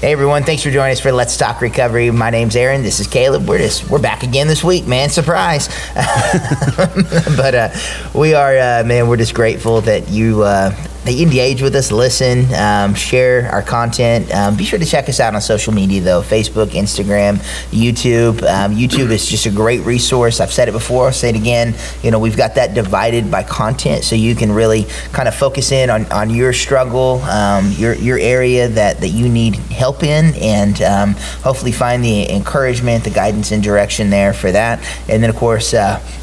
Hey everyone, thanks for joining us for Let's Talk Recovery. My name's Aaron, this is Caleb. We're back again this week, man, surprise. But we are, man, we're just grateful that you engage with us, listen, share our content. Be sure to check us out on social media, though. Facebook, Instagram, YouTube. YouTube is just a great resource. I've said it before, I'll say it again. You know, we've got that divided by content, so you can really kind of focus in on your struggle, your area that you need help in, and hopefully find the encouragement, the guidance, and direction there for that. And then, of course,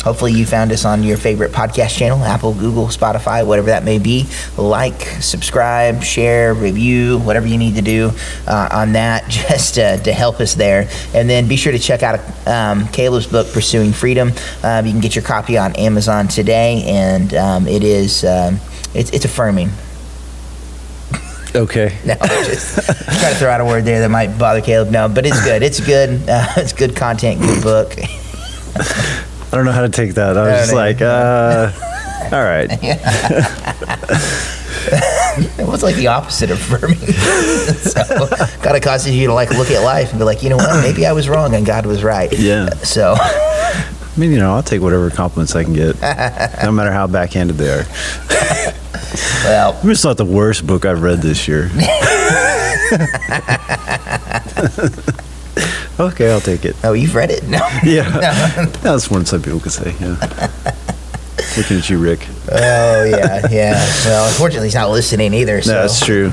hopefully you found us on your favorite podcast channel, Apple, Google, Spotify, whatever that may be. Like, subscribe, share, review, whatever you need to do on that, just to help us there. And then be sure to check out Caleb's book, Pursuing Freedom. You can get your copy on Amazon today, and it's affirming. Okay. No, just try to throw out a word there that might bother Caleb. No, but it's good. It's good. It's good content. Good book. I don't know how to take that. I was just like. All right. It was like the opposite of affirming. So kind of causes you to like look at life and be like, you know what, maybe I was wrong and God was right. Yeah. So I mean, you know, I'll take whatever compliments I can get, no matter how backhanded they are. Well, it's not the worst book I've read this year. Okay, I'll take it. Oh, you've read it? No. Yeah. That's one some people could say. Yeah. Looking at you, Rick. Oh, yeah. Well, unfortunately, he's not listening either. So. No, that's true.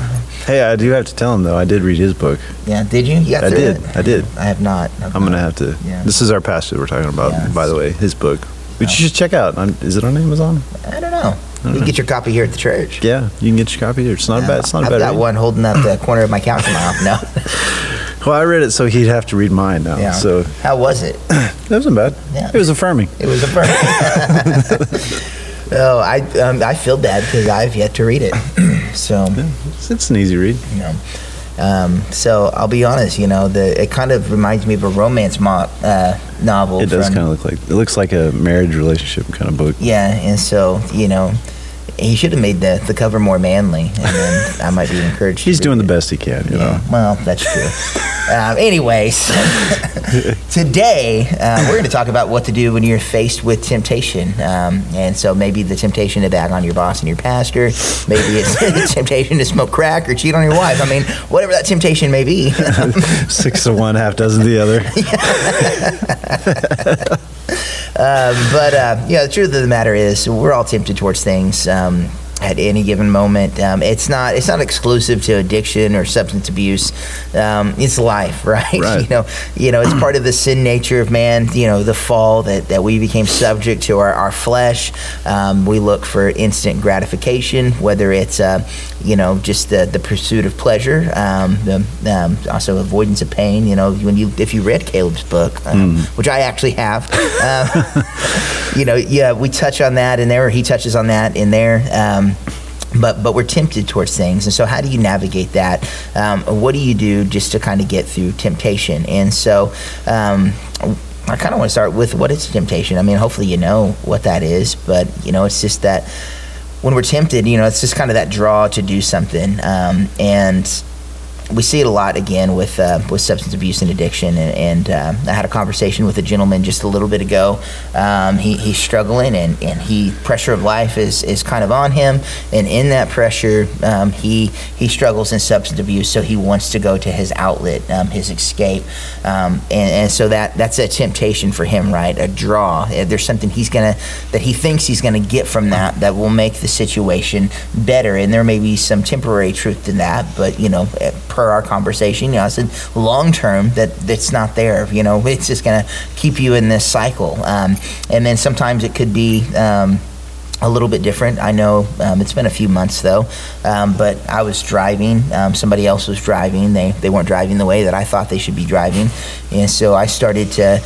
Hey, I do have to tell him, though. I did read his book. Yeah, did you? You got through it. I did. I have not. I'm going to have to. Yeah. This is our pastor we're talking about, by the way, his book, which you should check out. Is it on Amazon? I don't know. You can get your copy here at the church. Yeah, you can get your copy here. It's not bad. It's not bad. I've got one holding up the corner of my couch in my office. No. Well, I read it, so he'd have to read mine now. Yeah. So how was it? It wasn't bad. Yeah. It was affirming. Oh, I feel bad because I've yet to read it. So yeah, it's an easy read. You know. So I'll be honest, you know, it kind of reminds me of a romance novel. It does kind of look like, it looks like a marriage relationship kind of book. Yeah, and so, you know, he should have made the cover more manly, and then I might be encouraged. He's doing the best he can, you know. Well, that's true. Anyways, today we're going to talk about what to do when you're faced with temptation. And so maybe the temptation to bag on your boss and your pastor. Maybe it's the temptation to smoke crack or cheat on your wife. I mean, whatever that temptation may be. 6 of one, half dozen the other. The truth of the matter is we're all tempted towards things at any given moment. It's not exclusive to addiction or substance abuse. It's life, right? You know, it's part of the sin nature of man, you know, the fall that we became subject to our flesh. We look for instant gratification, whether it's, you know, just the pursuit of pleasure, also avoidance of pain. You know, if you read Caleb's book, which I actually have, you know, yeah, we touch on that in there, or he touches on that in there. But we're tempted towards things, and so how do you navigate that? What do you do just to kind of get through temptation? And so I kind of want to start with, what is temptation? I mean, hopefully you know what that is, but, you know, it's just that when we're tempted, you know, it's just kind of that draw to do something, and we see it a lot again with substance abuse and addiction, and I had a conversation with a gentleman just a little bit ago. He's struggling, and pressure of life is kind of on him, and in that pressure, he struggles in substance abuse, so he wants to go to his outlet, his escape, and so that's a temptation for him, right? A draw. There's something that he thinks he's gonna get from that will make the situation better, and there may be some temporary truth to that, but you know. Per our conversation, you know, I said long term that's not there. You know, it's just going to keep you in this cycle. And then sometimes it could be a little bit different. I know it's been a few months though, but I was driving. Somebody else was driving. They weren't driving the way that I thought they should be driving, and so I started to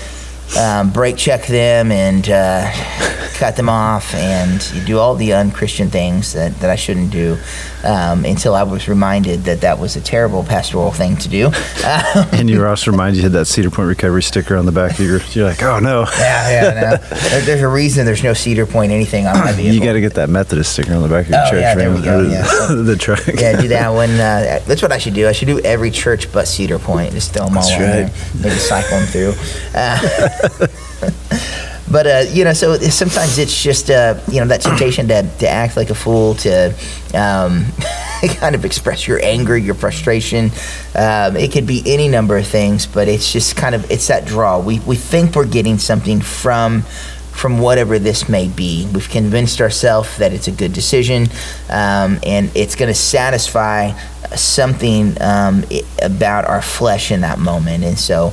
brake check them and cut them off and do all the unchristian things that I shouldn't do until I was reminded that was a terrible pastoral thing to do. And you were also reminded you had that Cedar Point Recovery sticker on the back of your, you're like, oh no. Yeah, no. There's a reason there's no Cedar Point anything on my vehicle. You got to get that Methodist sticker on the back of your church. Yeah, there we go. The truck. Yeah, do that one. That's what I should do. I should do every church but Cedar Point. Just throw them all on there. Maybe cycle them through. But, so sometimes it's just, that temptation to act like a fool, to kind of express your anger, your frustration. It could be any number of things, but it's just kind of, it's that draw. We think we're getting something from whatever this may be. We've convinced ourselves that it's a good decision, and it's going to satisfy something about our flesh in that moment. And so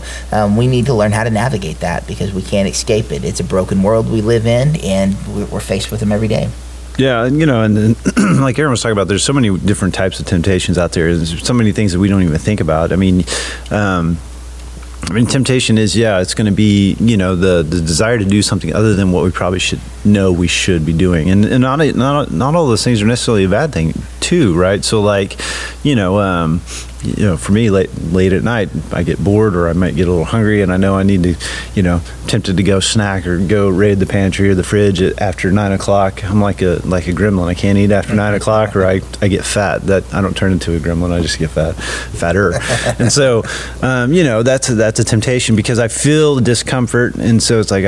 we need to learn how to navigate that, because we can't escape it. It's a broken world we live in, and we're faced with them every day. Yeah, and like Aaron was talking about, there's so many different types of temptations out there. There's so many things that we don't even think about. I mean, temptation is, it's going to be, the desire to do something other than what we probably should be doing. And not all those things are necessarily a bad thing, too, right? So, like, for me, late at night, I get bored, or I might get a little hungry, and I know I need to, tempted to go snack or go raid the pantry or the fridge after 9 o'clock. I'm like a gremlin. I can't eat after 9 o'clock, or I get fat. That I don't turn into a gremlin. I just get fatter. And so, that's a temptation, because I feel the discomfort, and so it's like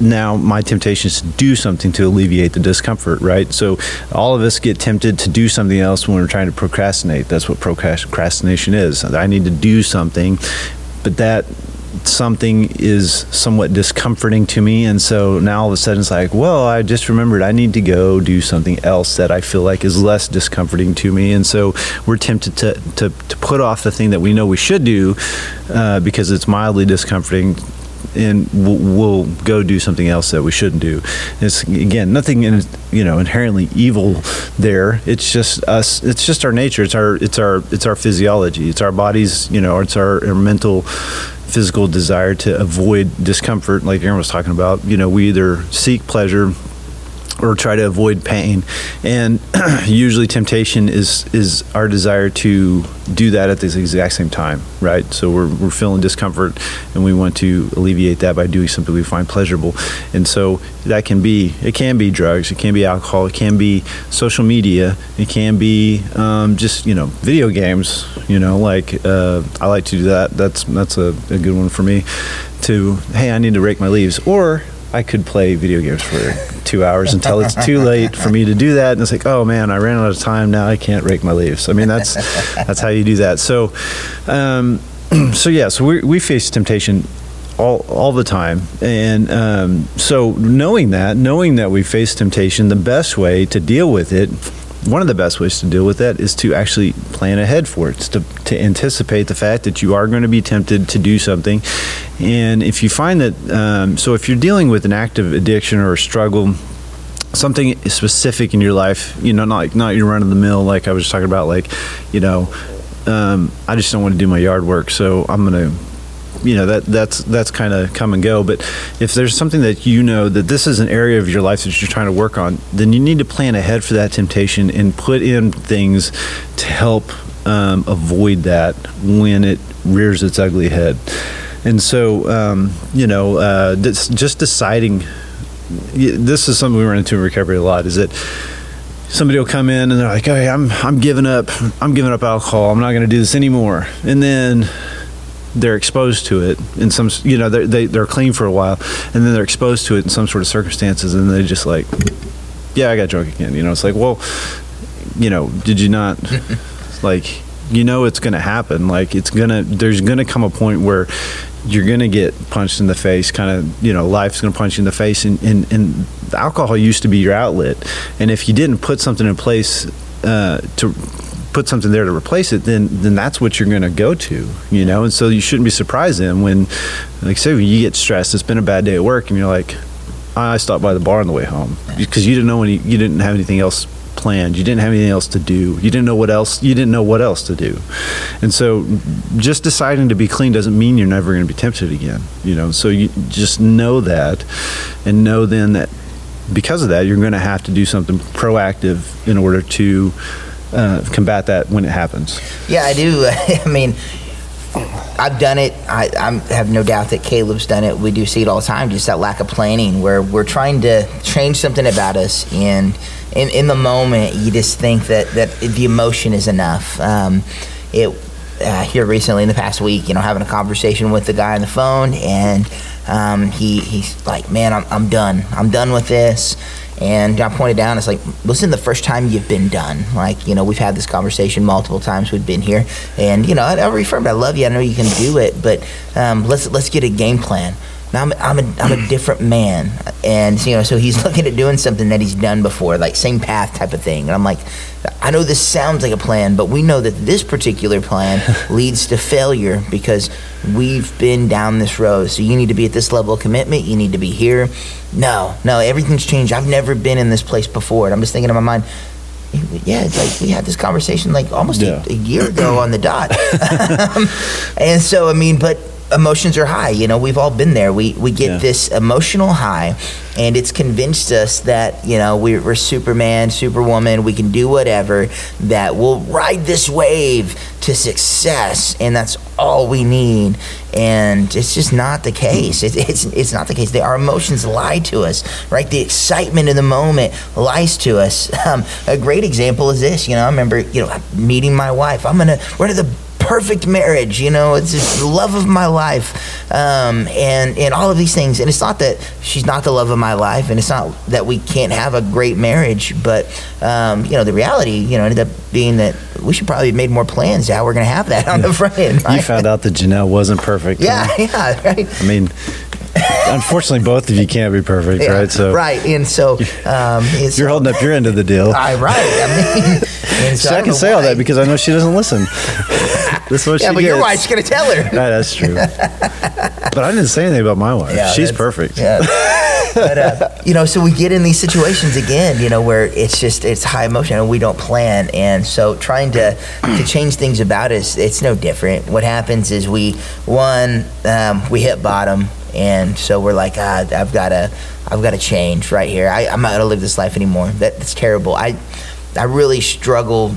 now my temptation is to do something to alleviate the discomfort, right? So all of us get tempted to do something else when we're trying to procrastinate. That's what procrastination is. I need to do something, but that something is somewhat discomforting to me, and so now all of a sudden it's like, well, I just remembered I need to go do something else that I feel like is less discomforting to me, and so we're tempted to put off the thing that we know we should do because it's mildly discomforting, and we'll go do something else that we shouldn't do. It's, again, nothing inherently evil there. It's just us. It's just our nature. It's our physiology. It's our bodies. It's our mental, physical desire to avoid discomfort. Like Aaron was talking about, we either seek pleasure or try to avoid pain, and usually temptation is our desire to do that at this exact same time, right? So we're feeling discomfort, and we want to alleviate that by doing something we find pleasurable. And so that can be drugs, it can be alcohol, it can be social media, it can be just video games. I like to do that. That's a good one for me. To, hey, I need to rake my leaves, or I could play video games for 2 hours until it's too late for me to do that. And it's like, oh man, I ran out of time. Now I can't rake my leaves. I mean, that's how you do that. So, so we face temptation all the time. And so knowing that we face temptation, the best way to deal with it, one of the best ways to deal with that, is to actually plan ahead for it, to anticipate the fact that you are going to be tempted to do something. And if you find that, if you're dealing with an active addiction or a struggle, something specific in your life, not your run-of-the-mill, like I was talking about, I just don't want to do my yard work, so I'm going to, that's kind of come and go. But if there's something that that this is an area of your life that you're trying to work on, then you need to plan ahead for that temptation and put in things to help avoid that when it rears its ugly head. And so, just deciding, this is something we run into in recovery a lot, is that somebody will come in and they're like, hey, I'm giving up. I'm giving up alcohol. I'm not going to do this anymore. And then they're exposed to it in some, they're clean for a while, and then they're exposed to it in some sort of circumstances, and they just like, yeah, I got drunk again. It's like, well, did you not, like, it's going to happen. Like, there's going to come a point where you're going to get punched in the face, kind of, life's going to punch you in the face, and alcohol used to be your outlet. And if you didn't put something in place to put something there to replace it, then that's what you're going to go to, and so you shouldn't be surprised then when, like, say you get stressed, it's been a bad day at work, and you're like, I stopped by the bar on the way home because you didn't have anything else planned. You didn't have anything else to do. You didn't know what else. You didn't know what else to do. And so just deciding to be clean doesn't mean you're never going to be tempted again, you know. So you just know that, and know then that because of that, you're going to have to do something proactive in order to combat that when it happens. Yeah, I do. I mean, I've done it. I have no doubt that Caleb's done it. We do see it all the time, just that lack of planning, where we're trying to change something about us, and in the moment you just think that the emotion is enough. Here recently in the past week, you know, having a conversation with the guy on the phone, and he's like, man, I'm done with this. And I pointed down, it's like, listen, the first time you've been done. Like, you know, we've had this conversation multiple times. We've been here. And, you know, I reaffirmed, I love you. I know you can do it. But let's get a game plan. Now, I'm a different man. And, you know, so he's looking at doing something that he's done before, like same path type of thing. And I'm like, I know this sounds like a plan, but we know that this particular plan leads to failure because we've been down this road. So you need to be at this level of commitment. You need to be here. No, everything's changed. I've never been in this place before. And I'm just thinking in my mind, yeah, it's like we had this conversation like almost a year ago on the dot. And so, I mean, but emotions are high. You know, we've all been there. We get this emotional high, and it's convinced us that, you know, we're Superman, Superwoman, we can do whatever, that we'll ride this wave to success, and that's all we need. And it's just not the case. It's not the case. Our emotions lie to us, right? The excitement in the moment lies to us. A great example is this. You know, I remember, you know, meeting my wife. We're to the perfect marriage, you know, it's just the love of my life, and all of these things. And it's not that she's not the love of my life, and it's not that we can't have a great marriage, but you know, the reality, you know, ended up being that we should probably have made more plans how we're going to have that on the front end, right? You found out that Janelle wasn't perfect. Yeah, right. I mean, unfortunately, both of you can't be perfect, right? So right, and so you're holding up your end of the deal. Right. I mean, so I can say all that because I know she doesn't listen. That's what she gets. Your wife's going to tell her. Right, that's true. But I didn't say anything about my wife. Yeah, she's perfect. Yeah. But, you know, so we get in these situations again, you know, where it's just, it's high emotion and we don't plan. And so trying to change things about us, it's no different. What happens is we hit bottom. And so we're like, I've got to change right here. I'm not going to live this life anymore. That's terrible. I really struggle.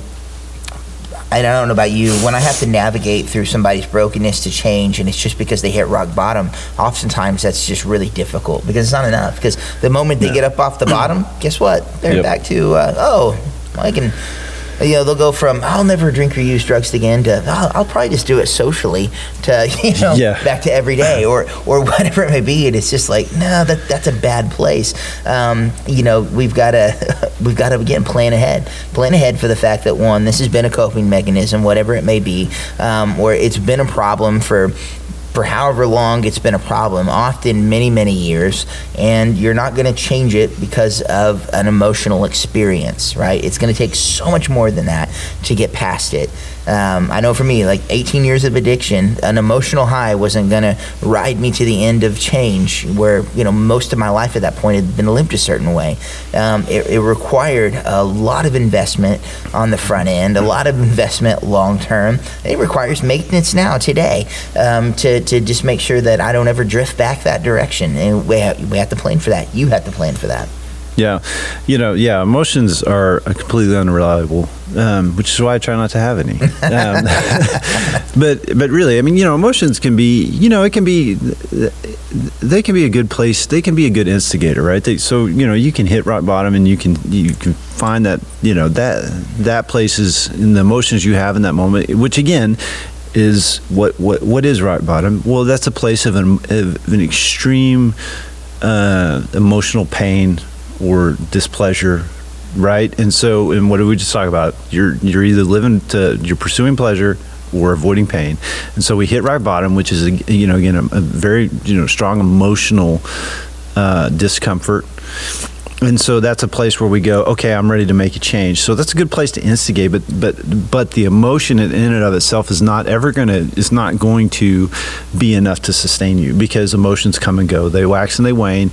I don't know about you, when I have to navigate through somebody's brokenness to change, and it's just because they hit rock bottom, oftentimes that's just really difficult because it's not enough. Because the moment they get up off the bottom, guess what? They're back to, I can... You know, they'll go from I'll never drink or use drugs again to I'll probably just do it socially to, you know, back to every day or whatever it may be. And it's just like, no, that's a bad place. You know, we've got to again plan ahead for the fact that, one, this has been a coping mechanism, whatever it may be, or it's been a problem for however long it's been a problem, often many, many years, and you're not going to change it because of an emotional experience, right? It's going to take so much more than that to get past it. I know for me, like 18 years of addiction, an emotional high wasn't going to ride me to the end of change, where, you know, most of my life at that point had been lived a certain way. It required a lot of investment on the front end, a lot of investment long term. It requires maintenance now, today, to just make sure that I don't ever drift back that direction. And we have to plan for that. You have to plan for that. Yeah. You know, emotions are completely unreliable, which is why I try not to have any. But really, I mean, you know, emotions can be, you know, they can be a good place. They can be a good instigator, right? So, you know, you can hit rock bottom and you can find that, you know, that place is in the emotions you have in that moment, which again, is what is rock bottom? Well, that's a place of an extreme emotional pain or displeasure, right? And what did we just talk about? You're either you're pursuing pleasure or avoiding pain. And so we hit rock bottom, which is again a very strong emotional discomfort. And so that's a place where we go, okay, I'm ready to make a change. So that's a good place to instigate, but the emotion in and of itself is not ever gonna, it's not going to be enough to sustain you, because emotions come and go. They wax and they wane.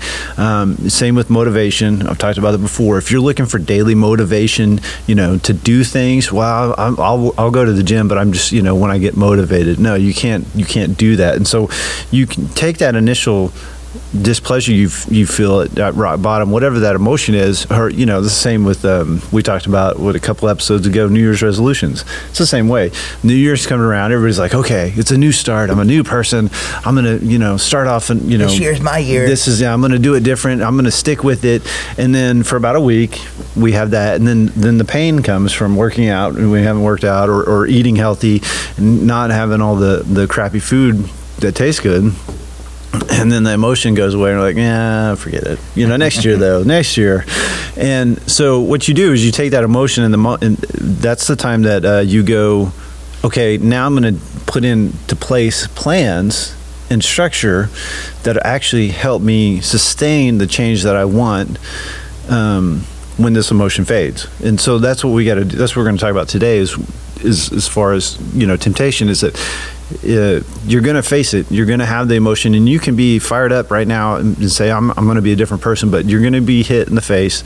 Same with motivation. I've talked about it before. If you're looking for daily motivation, you know, to do things, well, I'll go to the gym, but I'm just, you know, when I get motivated. No, you can't do that. And so you can take that initial displeasure you feel at rock bottom, whatever that emotion is, or, you know, the same with, we talked about what a couple episodes ago, New Year's resolutions. It's the same way. New Year's coming around, everybody's like, okay, it's a new start. I'm a new person. I'm going to, you know, start off and, you know, this year's my year. This is, I'm going to do it different. I'm going to stick with it. And then for about a week, we have that. And then the pain comes from working out and we haven't worked out, or eating healthy and not having all the crappy food that tastes good. And then the emotion goes away, and you're like, yeah, forget it. You know, next year. And so what you do is you take that emotion, and that's the time that you go, okay, now I'm going to put into place plans and structure that actually help me sustain the change that I want when this emotion fades. And so that's what we got to do. That's what we're going to talk about today is as far as, you know, temptation is that you're going to face it. You're going to have the emotion, and you can be fired up right now and say, I'm going to be a different person, but you're going to be hit in the face.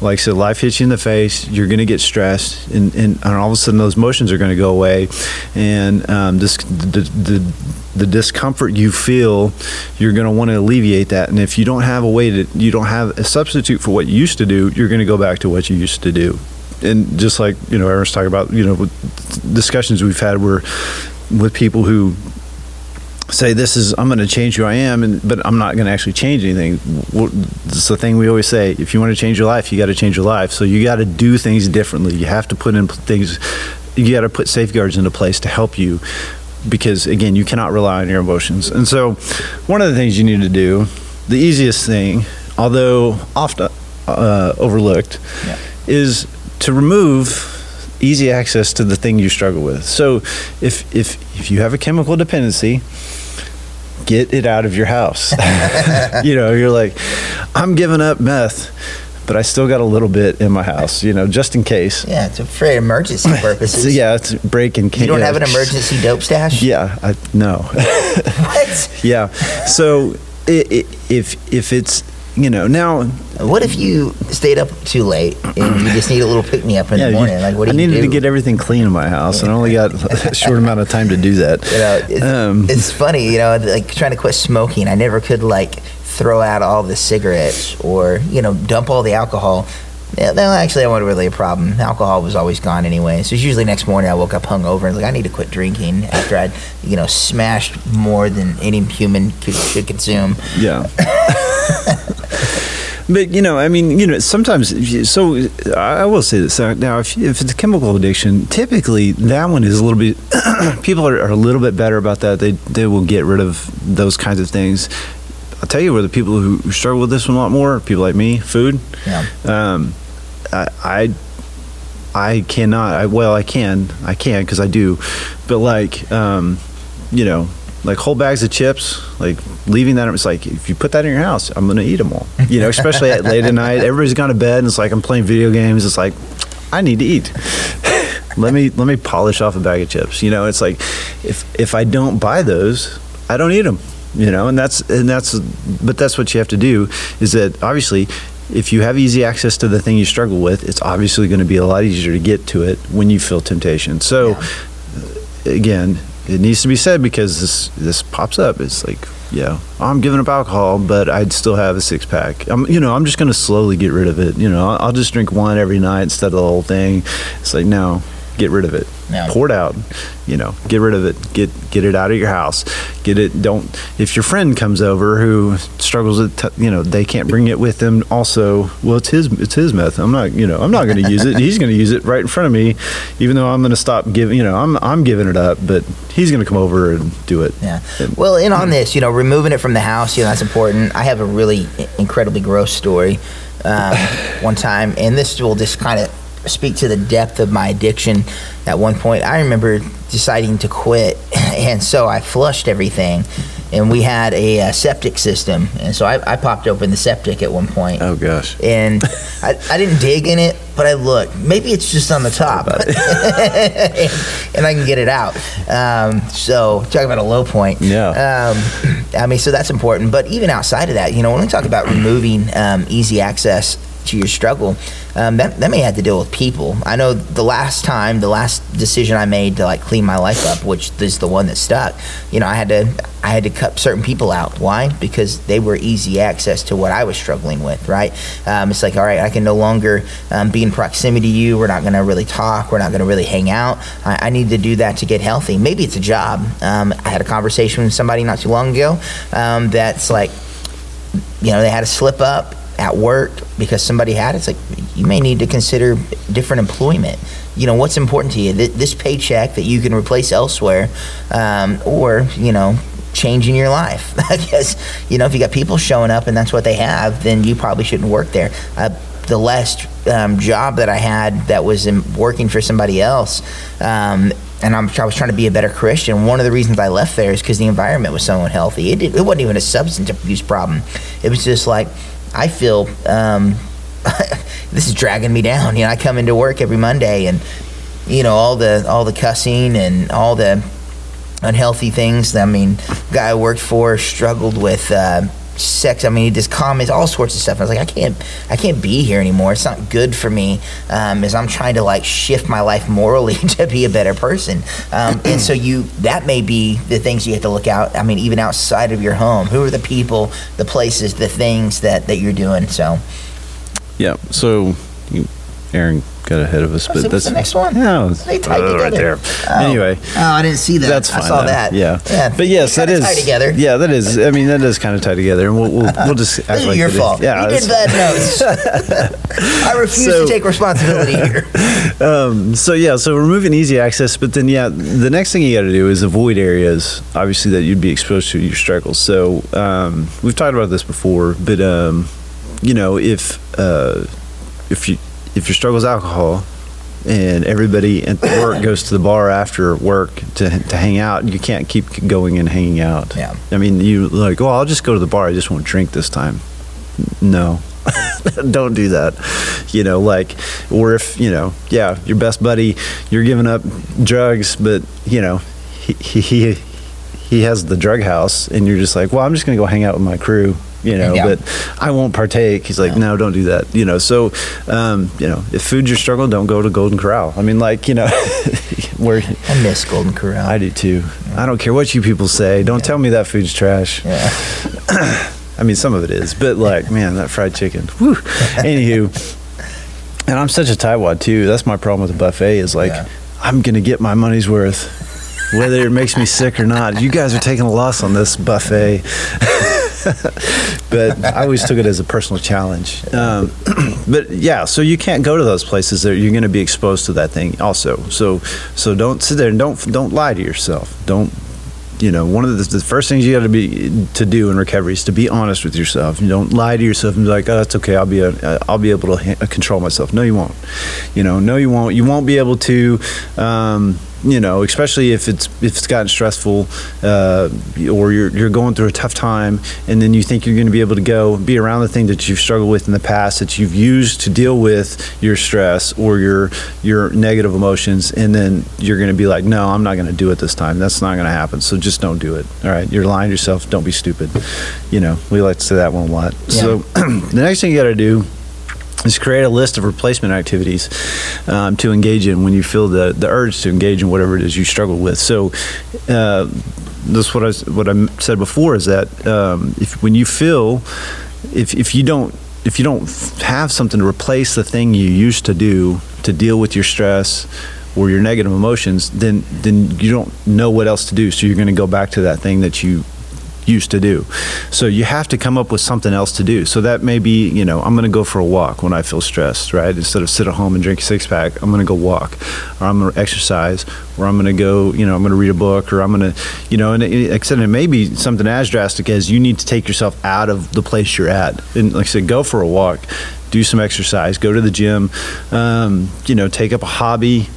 Like I said, life hits you in the face. You're going to get stressed, and all of a sudden those emotions are going to go away. And the discomfort you feel, you're going to want to alleviate that. And if you don't have a way you don't have a substitute for what you used to do, you're going to go back to what you used to do. And just like, you know, Aaron's talking about, you know, with discussions we've had where with people who say, I'm going to change who I am, but I'm not going to actually change anything. It's the thing we always say: if you want to change your life, you got to change your life. So you got to do things differently. You have to put in things. You got to put safeguards into place to help you, because again, you cannot rely on your emotions. And so, one of the things you need to do, the easiest thing, although often overlooked, is to remove easy access to the thing you struggle with. So if you have a chemical dependency, get it out of your house. You know, you're like, I'm giving up meth, but I still got a little bit in my house, you know, just in case. Yeah, it's for emergency purposes. So yeah, it's break and case. You don't have an emergency dope stash? Yeah, no. What? Yeah. So if it's, you know, now, what if you stayed up too late and you just need a little pick me up in the morning? Like, what do you do? I needed to get everything clean in my house, and I only got a short amount of time to do that. You know, it's funny, you know, like trying to quit smoking. I never could like throw out all the cigarettes or, you know, dump all the alcohol. Well, actually, I wasn't really a problem. Alcohol was always gone anyway. So it's usually next morning I woke up hungover and like, I need to quit drinking after I'd, you know, smashed more than any human should consume. Yeah. But, you know, I mean, you know, sometimes, so I will say this. Now, if it's a chemical addiction, typically that one is a little bit, people are a little bit better about that. They will get rid of those kinds of things. I'll tell you where the people who struggle with this one a lot more, people like me, food. Yeah. I can because I do. But like, you know, like whole bags of chips, like leaving that, it's like, if you put that in your house, I'm going to eat them all. You know, especially at late at night, everybody's gone to bed and it's like, I'm playing video games. It's like, I need to eat. Let me polish off a bag of chips. You know, it's like, if I don't buy those, I don't eat them, you know? But that's what you have to do, is that obviously if you have easy access to the thing you struggle with, it's obviously going to be a lot easier to get to it when you feel temptation. So again, it needs to be said because this pops up. It's like, yeah, I'm giving up alcohol, but I'd still have a six pack. I'm just going to slowly get rid of it. You know, I'll just drink one every night instead of the whole thing. It's like, no, get rid of it. No. Pour it out. You know, get rid of it. Get it out of your house. Get it. Don't. If your friend comes over who struggles with, you know, they can't bring it with them. Also, well, it's his meth. I'm not going to use it. He's going to use it right in front of me, even though I'm going to stop giving. You know, I'm giving it up, but he's going to come over and do it. Yeah. Well, and on this, you know, removing it from the house, you know, that's important. I have a really incredibly gross story. One time, and this will just kind of speak to the depth of my addiction. At one point I remember deciding to quit, and so I flushed everything and we had a septic system, and so I popped open the septic at one point. Oh gosh! And I didn't dig in it, but I looked. Maybe it's just on the top, and I can get it out. So talking about a low point. Yeah. I mean, so that's important. But even outside of that, you know, when we talk about removing easy access to your struggle, that may have to deal with people. I know the last decision I made to like clean my life up, which is the one that stuck, you know, I had to cut certain people out. Why? Because they were easy access to what I was struggling with, right? It's like, all right, I can no longer be in proximity to you. We're not going to really talk. We're not going to really hang out. I need to do that to get healthy. Maybe it's a job. I had a conversation with somebody not too long ago that's like, you know, they had a slip up at work because somebody had it's like, you may need to consider different employment. You know, what's important to you? This paycheck that you can replace elsewhere, or, you know, changing your life. I guess, you know, if you got people showing up and that's what they have, then you probably shouldn't work there. The last job that I had that was working for somebody else, and I was trying to be a better Christian. One of the reasons I left there is because the environment was so unhealthy. It wasn't even a substance abuse problem. It was just like, I feel this is dragging me down. You know, I come into work every Monday, and you know all the cussing and all the unhealthy things. I mean, the guy I worked for struggled with sex. I mean, he just comments all sorts of stuff. I was like, I can't be here anymore. It's not good for me. As I'm trying to like shift my life morally to be a better person. And so that may be the things you have to look out. I mean, even outside of your home, who are the people, the places, the things that you're doing. So, yeah. So, Aaron got ahead of us, but that's the next one. No, they tied right there. Anyway, I didn't see that. That's fine. I saw that. Yeah. But yes, that is tied together. Yeah, that is. I mean, that is kind of tied together, and we'll just act like your fault. Yeah, you did bad notes. I refuse to take responsibility here. So removing easy access, but then the next thing you got to do is avoid areas, obviously, that you'd be exposed to your struggles. So we've talked about this before, but you know, if your struggle is alcohol and everybody at the work goes to the bar after work to hang out, you can't keep going and hanging out. Yeah. I mean, you like, oh, I'll just go to the bar. I just won't drink this time. No, don't do that. You know, like, or if, you know, yeah, your best buddy, you're giving up drugs, but, you know, he has the drug house and you're just like, well, I'm just going to go hang out with my crew. You know, yeah. But I won't partake. He's like, no, don't do that. You know, so, you know, if food's your struggle, don't go to Golden Corral. I mean, like, you know, I miss Golden Corral. I do too. Yeah. I don't care what you people say. Don't tell me that food's trash. Yeah. I mean, some of it is, but like, man, that fried chicken. Whew. Anywho, and I'm such a tightwad too. That's my problem with the buffet is like, I'm going to get my money's worth, whether it makes me sick or not. You guys are taking a loss on this buffet. But I always took it as a personal challenge. But yeah, so you can't go to those places that you're going to be exposed to that thing also. So don't sit there and don't lie to yourself. Don't, you know, one of the first things you got to do in recovery is to be honest with yourself. You don't lie to yourself and be like, oh, that's okay. I'll be able to control myself. No, you won't. You know, no, you won't. You won't be able to. You know, especially if it's gotten stressful, or you're going through a tough time, and then you think you're going to be able to go be around the thing that you've struggled with in the past that you've used to deal with your stress or your negative emotions, and then you're going to be like, no, I'm not going to do it this time. That's not going to happen. So just don't do it. All right, you're lying to yourself. Don't be stupid. You know, we like to say that one a lot. Yeah. So the next thing you got to do is create a list of replacement activities to engage in when you feel the urge to engage in whatever it is you struggle with. So that's what I said before is that if you don't have something to replace the thing you used to do to deal with your stress or your negative emotions, then you don't know what else to do. So you're going to go back to that thing that you used to do. So you have to come up with something else to do. So that may be, you know, I'm going to go for a walk when I feel stressed, right? Instead of sit at home and drink a six-pack, I'm going to go walk, or I'm going to exercise, or I'm going to go, you know, I'm going to read a book, or I'm going to, you know, and it may be something as drastic as you need to take yourself out of the place you're at. And like I said, go for a walk, do some exercise, go to the gym, you know, take up a hobby,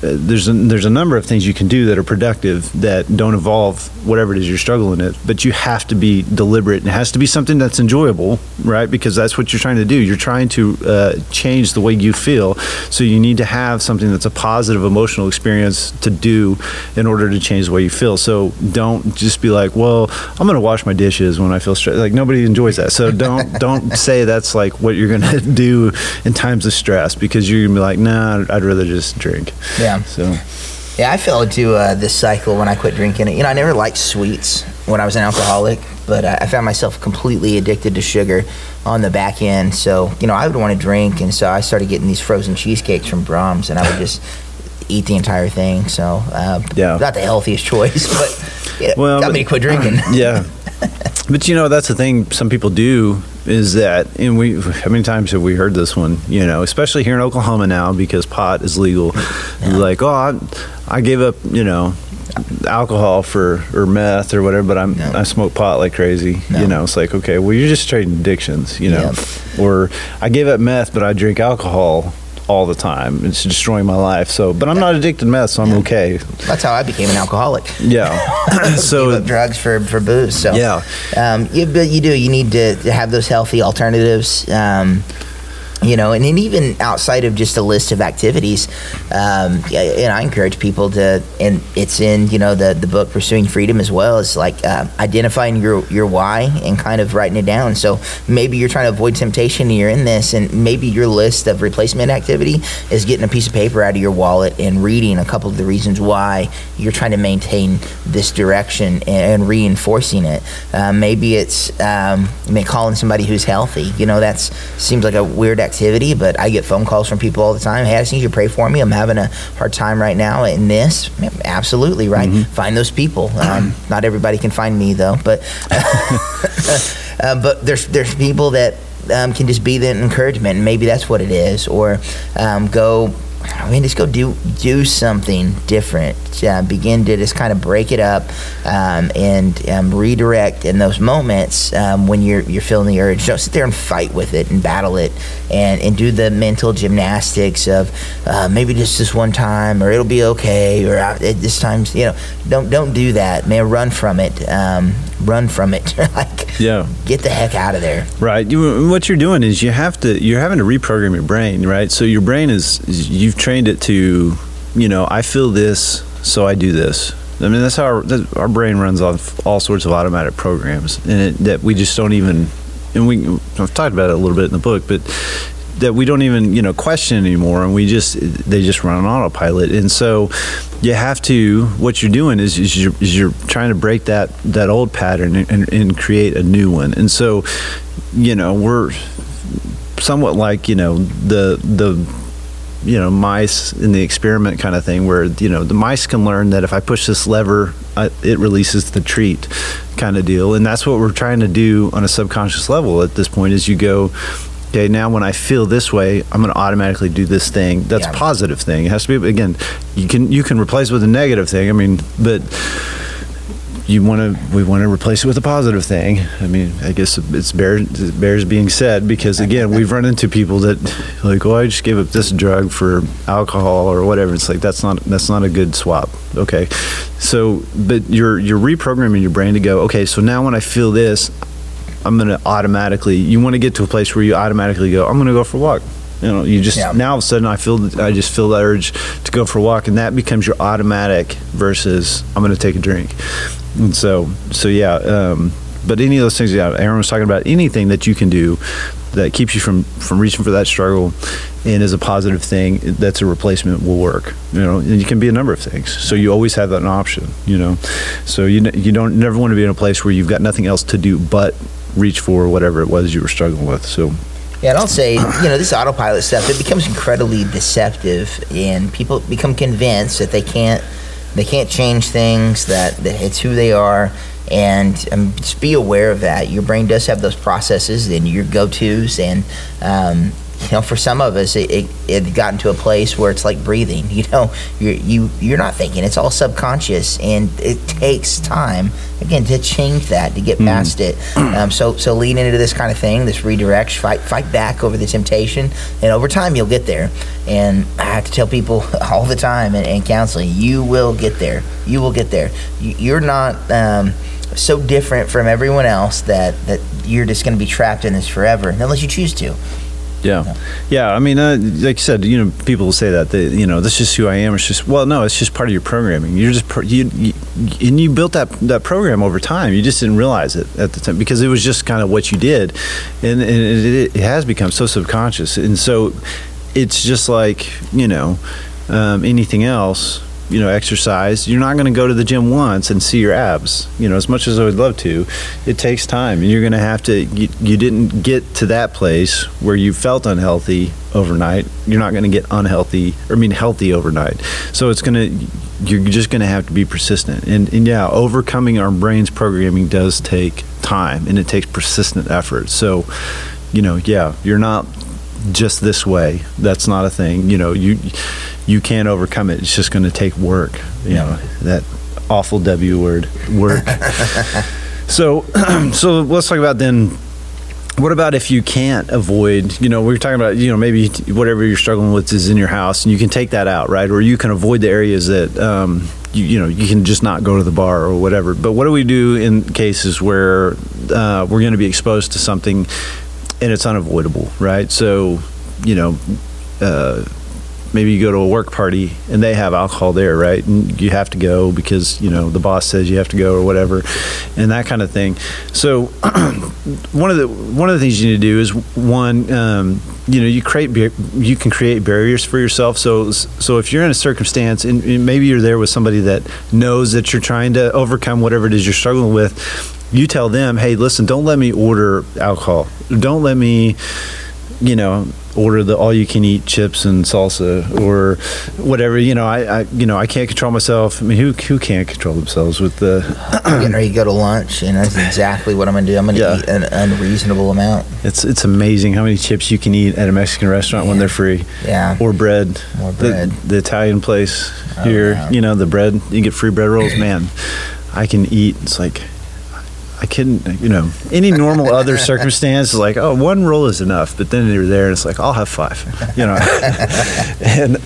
there's a number of things you can do that are productive that don't involve whatever it is you're struggling with, but you have to be deliberate, and it has to be something that's enjoyable, right? Because that's what you're trying to do. You're trying to change the way you feel, so you need to have something that's a positive emotional experience to do in order to change the way you feel. So don't just be like, well, I'm going to wash my dishes when I feel stressed. Like, nobody enjoys that. So don't say that's like what you're going to do in times of stress, because you're going to be like, nah, I'd rather just drink. Yeah. So. Yeah, I fell into this cycle when I quit drinking. You know, I never liked sweets when I was an alcoholic, but I found myself completely addicted to sugar on the back end. So, you know, I would want to drink, and so I started getting these frozen cheesecakes from Brahms, and I would just eat the entire thing. So, yeah. Not the healthiest choice, but it got me to quit drinking. Yeah. But, you know, that's the thing some people do. Is that, and we, how many times have we heard this one, you know, especially here in Oklahoma now, because pot is legal. Yeah. Like, oh, I gave up, you know, alcohol or meth or whatever, but I smoke pot like crazy. No. You know, it's like, okay, well, you're just trading addictions, you know. Yep. Or I gave up meth, but I drink alcohol all the time. It's destroying my life. So, but I'm not addicted to meth, so I'm okay. That's how I became an alcoholic. Yeah. So gave up drugs for booze. So yeah. You need to have those healthy alternatives. You know, and then even outside of just a list of activities, and I encourage people to, and it's in, you know, the book Pursuing Freedom as well, is like identifying your why and kind of writing it down. So maybe you're trying to avoid temptation and you're in this, and maybe your list of replacement activity is getting a piece of paper out of your wallet and reading a couple of the reasons why you're trying to maintain this direction and reinforcing it. Maybe it's calling somebody who's healthy. You know, that seems like a weird activity, but I get phone calls from people all the time. Hey, I just need you to pray for me. I'm having a hard time right now in this. Absolutely, right? Mm-hmm. Find those people. Not everybody can find me, though, but there's people that can just be that encouragement, and maybe that's what it is. Or just go do something different. Begin to just kind of break it up and redirect in those moments when you're feeling the urge. Don't sit there and fight with it and battle it and do the mental gymnastics of maybe just this one time, or it'll be okay, or this time, you know. Don't do that, man. Run from it. Run from it. Get the heck out of there. Right. What you're doing is you're having to reprogram your brain, right? So your brain is you've trained it to, you know, I feel this, so I do this. I mean, that's how our brain runs off all sorts of automatic programs, and that we just don't even, and I've talked about it a little bit in the book, but that we don't even, you know, question anymore, and they just run on autopilot. And so you have to, what you're doing is you're trying to break that old pattern and create a new one. And so, you know, we're somewhat like, you know, the mice in the experiment kind of thing, where, you know, the mice can learn that if I push this lever, it releases the treat kind of deal. And that's what we're trying to do on a subconscious level at this point, is you go, okay, now when I feel this way, I'm going to automatically do this thing. That's a positive thing. It has to be, again, you can replace it with a negative thing. I mean, but we want to replace it with a positive thing. I mean, I guess it bears being said, because, again, we've run into people that like, oh, I just gave up this drug for alcohol or whatever. It's like, that's not a good swap. Okay, so but you're reprogramming your brain to go, okay, so now when I feel this, I'm going to automatically, you want to get to a place where you automatically go, I'm going to go for a walk. You know, you just, now all of a sudden I just feel that urge to go for a walk, and that becomes your automatic versus I'm going to take a drink. And so but any of those things, Aaron was talking about, anything that you can do that keeps you from reaching for that struggle and is a positive thing, that's a replacement, will work, you know. And it can be a number of things, so you always have an option, you know. So you don't never want to be in a place where you've got nothing else to do but reach for whatever it was you were struggling with. So yeah, and I'll say, you know, this autopilot stuff, it becomes incredibly deceptive, and people become convinced that they can't change things, that it's who they are. And just be aware of that. Your brain does have those processes and your go-tos, and you know, for some of us, it gotten to a place where it's like breathing. You know, you're not thinking. It's all subconscious, and it takes time again to change that, to get past it. So leaning into this kind of thing, this redirection, fight back over the temptation, and over time you'll get there. And I have to tell people all the time in counseling, you will get there. You will get there. You're not so different from everyone else that you're just going to be trapped in this forever, unless you choose to. Yeah. I mean, like you said, you know, people will say that, you know, this is who I am. It's just, well, no, it's just part of your programming. You're just and you built that program over time. You just didn't realize it at the time because it was just kind of what you did, and it has become so subconscious. And so, it's just like, you know, anything else. You know, exercise. You're not going to go to the gym once and see your abs. You know, as much as I would love to, it takes time, and you're going to have to. You didn't get to that place where you felt unhealthy overnight. You're not going to get healthy overnight. So it's going to. You're just going to have to be persistent. And yeah, overcoming our brain's programming does take time, and it takes persistent effort. So, you know, yeah, you're not just this way. That's not a thing. You know, you can't overcome it. It's just going to take work, you know, that awful W word, work. So let's talk about then, what about if you can't avoid, you know, we were talking about, you know, maybe whatever you're struggling with is in your house and you can take that out, right? Or you can avoid the areas that, you know, you can just not go to the bar or whatever. But what do we do in cases where we're going to be exposed to something and it's unavoidable, right? So, you know, maybe you go to a work party and they have alcohol there, right? And you have to go because, you know, the boss says you have to go or whatever, and that kind of thing. So one of the things you need to do is one, you know, you can create barriers for yourself. So if you're in a circumstance and maybe you're there with somebody that knows that you're trying to overcome whatever it is you're struggling with, you tell them, hey, listen, don't let me order alcohol. Don't let me, you know, order the all-you-can-eat chips and salsa or whatever. You know, I can't control myself. I mean, who can't control themselves with the? Getting ready to go to lunch, and that's exactly what I'm gonna do. I'm gonna eat an unreasonable amount. It's amazing how many chips you can eat at a Mexican restaurant when they're free. Yeah. Or bread. More bread. The Italian place here, you know, the bread. You get free bread rolls. Man, I can eat. It's like, I couldn't, you know, any normal other circumstance is like, oh, one roll is enough. But then you're there and it's like, I'll have five, you know. And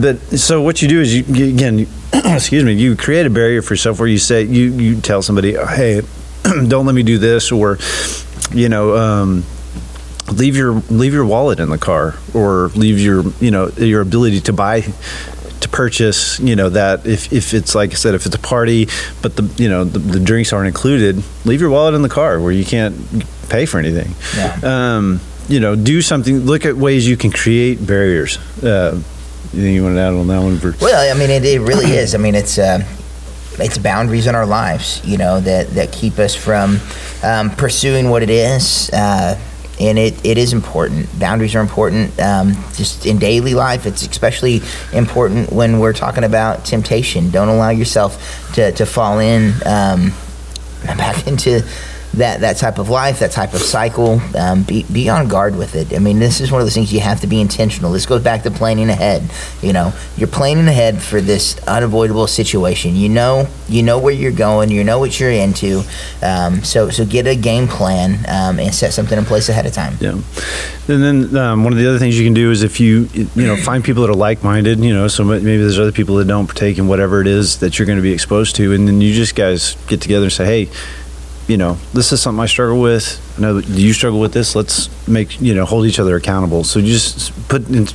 but so what you do is you create a barrier for yourself where you say, you tell somebody, hey, don't let me do this, or, you know, leave your wallet in the car, or leave your, you know, your ability to buy, to purchase, you know, that if it's, like I said, if it's a party, but the, you know, the drinks aren't included, leave your wallet in the car where you can't pay for anything. Yeah. You know, do something, look at ways you can create barriers. Anything you want to add on that one? Well, I mean, it really is. I mean, it's boundaries in our lives, you know, that keep us from pursuing what it is, and it is important. Boundaries are important, just in daily life. It's especially important when we're talking about temptation. Don't allow yourself to fall in back into that type of life, that type of cycle. Be on guard with it. I mean, this is one of those things you have to be intentional. This goes back to planning ahead. You know, you're planning ahead for this unavoidable situation. You know where you're going. You know what you're into. So get a game plan and set something in place ahead of time. Yeah. And then one of the other things you can do is if you find people that are like-minded, you know, so maybe there's other people that don't partake in whatever it is that you're going to be exposed to, and then you just guys get together and say, hey, you know, this is something I struggle with. I know you struggle with this. Let's make, you know, hold each other accountable. So you just put in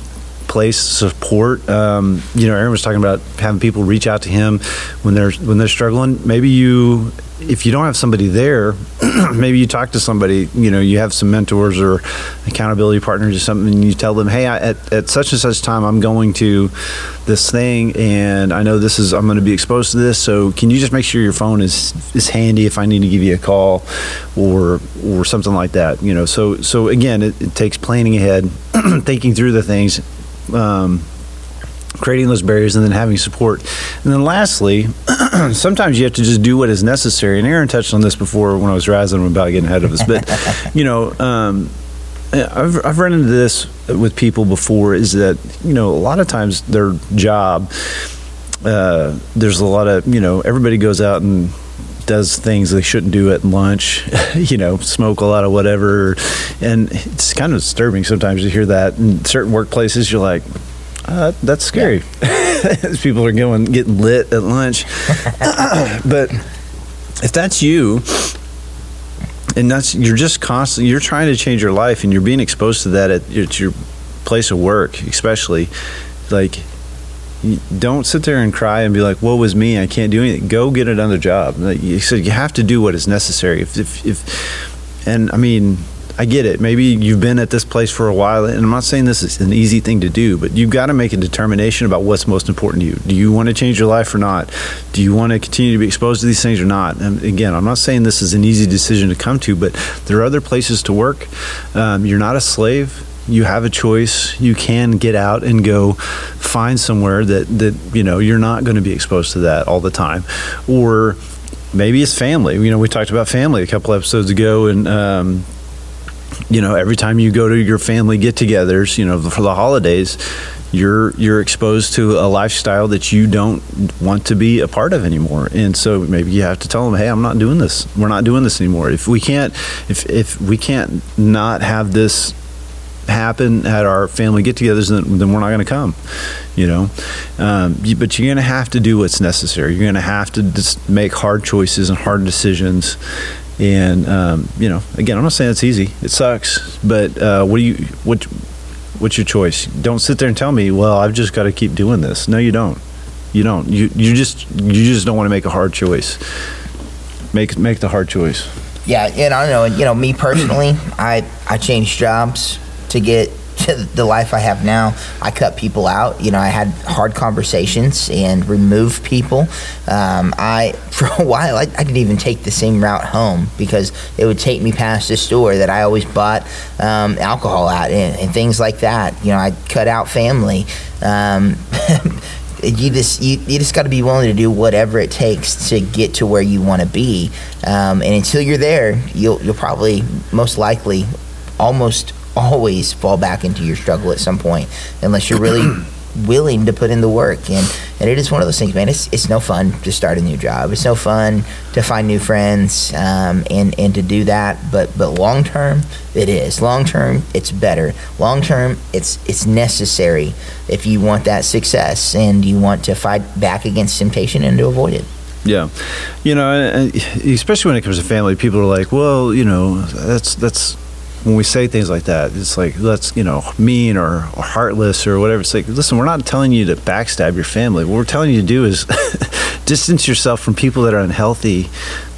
place support. You know, Aaron was talking about having people reach out to him when they're struggling. Maybe if you don't have somebody there, maybe you talk to somebody. You know, you have some mentors or accountability partners or something, and you tell them, hey, at such and such time, I'm going to this thing, and I know I'm going to be exposed to this, so can you just make sure your phone is handy if I need to give you a call or something like that, you know. So again, it takes planning ahead, thinking through the things, creating those barriers, and then having support. And then lastly, sometimes you have to just do what is necessary. And Aaron touched on this before when I was razzling him about getting ahead of us, but you know, I've run into this with people before, is that, you know, a lot of times their job, there's a lot of, you know, everybody goes out and does things they shouldn't do at lunch, you know, smoke a lot of whatever. And it's kind of disturbing sometimes to hear that in certain workplaces. You're like, that's scary. Yeah. People are getting lit at lunch. But if that's you, and that's, you're just constantly, you're trying to change your life, and you're being exposed to that at your place of work, especially, like, don't sit there and cry and be like, woe is me, I can't do anything. Go get another job. Like you said, you have to do what is necessary. And I mean, I get it. Maybe you've been at this place for a while, and I'm not saying this is an easy thing to do, but you've got to make a determination about what's most important to you. Do you want to change your life or not? Do you want to continue to be exposed to these things or not? And again, I'm not saying this is an easy decision to come to, but there are other places to work. You're not a slave. You have a choice. You can get out and go find somewhere that you know, you're not going to be exposed to that all the time. Or maybe it's family. You know, we talked about family a couple episodes ago, and you know, every time you go to your family get-togethers, you know, for the holidays, you're exposed to a lifestyle that you don't want to be a part of anymore. And so maybe you have to tell them, hey, I'm not doing this. We're not doing this anymore. If we can't not have this happen at our family get-togethers, then we're not going to come, you know. But you're going to have to do what's necessary. You're going to have to just make hard choices and hard decisions. And you know, again, I'm not saying it's easy. It sucks, but what's your choice? Don't sit there and tell me, well, I've just got to keep doing this. No, you don't. You just don't want to make a hard choice. Make the hard choice. Yeah, and I don't know. You know, me personally, I changed jobs to get to the life I have now. I cut people out. You know, I had hard conversations and removed people. For a while, I didn't even take the same route home because it would take me past the store that I always bought alcohol at and things like that. You know, I cut out family. You just got to be willing to do whatever it takes to get to where you want to be. And until you're there, you'll probably most likely almost always fall back into your struggle at some point, unless you're really willing to put in the work. And it is one of those things, man. It's no fun to start a new job. It's no fun to find new friends and to do that. But long term, it is. Long term, it's better. Long term, it's necessary if you want that success and you want to fight back against temptation and to avoid it. Yeah, you know, and especially when it comes to family, people are like, well, you know, that's. When we say things like that, it's like, that's, you know, mean or heartless or whatever. It's like, listen, we're not telling you to backstab your family. What we're telling you to do is distance yourself from people that are unhealthy,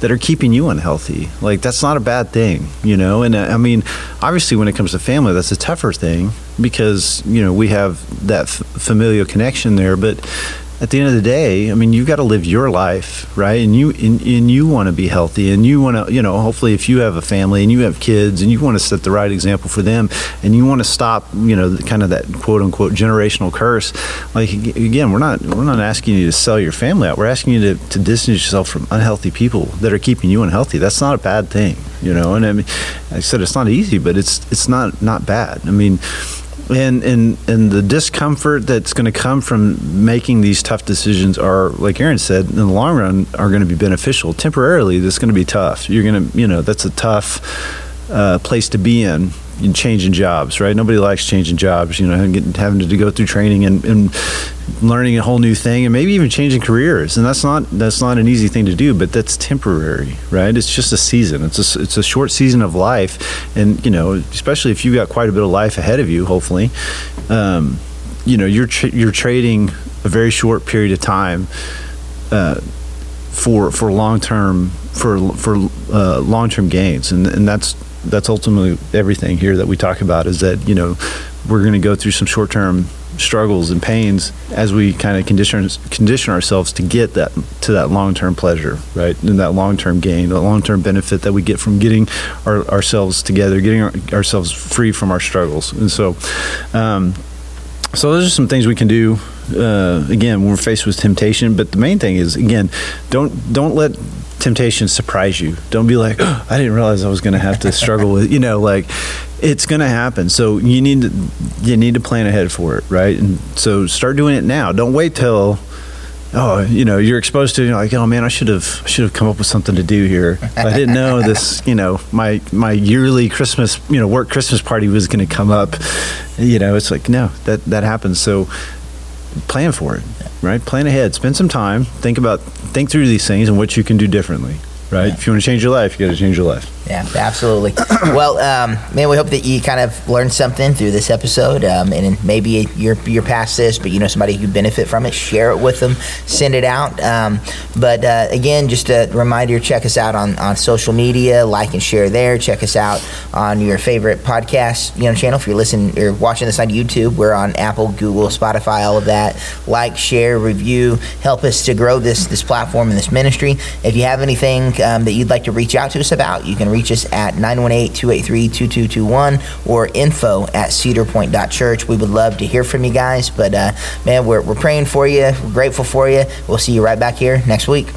that are keeping you unhealthy. Like, that's not a bad thing, you know? And I mean, obviously when it comes to family, that's a tougher thing because, you know, we have that familial connection there. But at the end of the day, I mean, you've got to live your life, right? And you want to be healthy, and you want to, you know, hopefully if you have a family and you have kids and you want to set the right example for them, and you want to stop, you know, kind of that quote unquote generational curse. Like, again, we're not asking you to sell your family out. We're asking you to distance yourself from unhealthy people that are keeping you unhealthy. That's not a bad thing, you know? And I mean, I said, it's not easy, but it's not bad. I mean, And the discomfort that's going to come from making these tough decisions are, like Aaron said, in the long run are going to be beneficial. Temporarily, that's going to be tough. You're going to, you know, that's a tough place to be in. Changing jobs, right? Nobody likes changing jobs, you know, and having to go through training and learning a whole new thing, and maybe even changing careers. And that's not an easy thing to do, but that's temporary, right? It's just a season. It's a short season of life. And, you know, especially if you've got quite a bit of life ahead of you, hopefully, you know, you're trading a very short period of time for long-term gains. And that's ultimately everything here that we talk about, is that, you know, we're going to go through some short-term struggles and pains as we kind of condition ourselves to get that to that long-term pleasure, right? And that long-term gain, that long-term benefit that we get from getting ourselves together, getting ourselves free from our struggles. And so so those are some things we can do, again, when we're faced with temptation. But the main thing is, again, don't let temptation surprise you. Don't be like, oh, I didn't realize I was going to have to struggle with, you know, like, It's going to happen. So you need to plan ahead for it, right? And so start doing it now. Don't wait till you're exposed to, like, oh man, I should have come up with something to do here. I didn't know this, my yearly Christmas, work Christmas party was going to come up. It's like, no, that happens. So plan for it, right? Plan ahead, spend some time, think through these things and what you can do differently. Right. Yeah. If you want to change your life, you got to change your life. Yeah, absolutely. Well, man, we hope that you kind of learned something through this episode, and maybe you're past this, but somebody who benefit from it, share it with them, send it out. But again, just a reminder: check us out on social media, like and share there. Check us out on your favorite podcast channel. If you're listening or watching this on YouTube, we're on Apple, Google, Spotify, all of that. Like, share, review, help us to grow this platform and this ministry. If you have anything that you'd like to reach out to us about, you can reach us at 918-283-2221 or info@cedarpoint.church. We would love to hear from you guys, but man, we're praying for you. We're grateful for you. We'll see you right back here next week.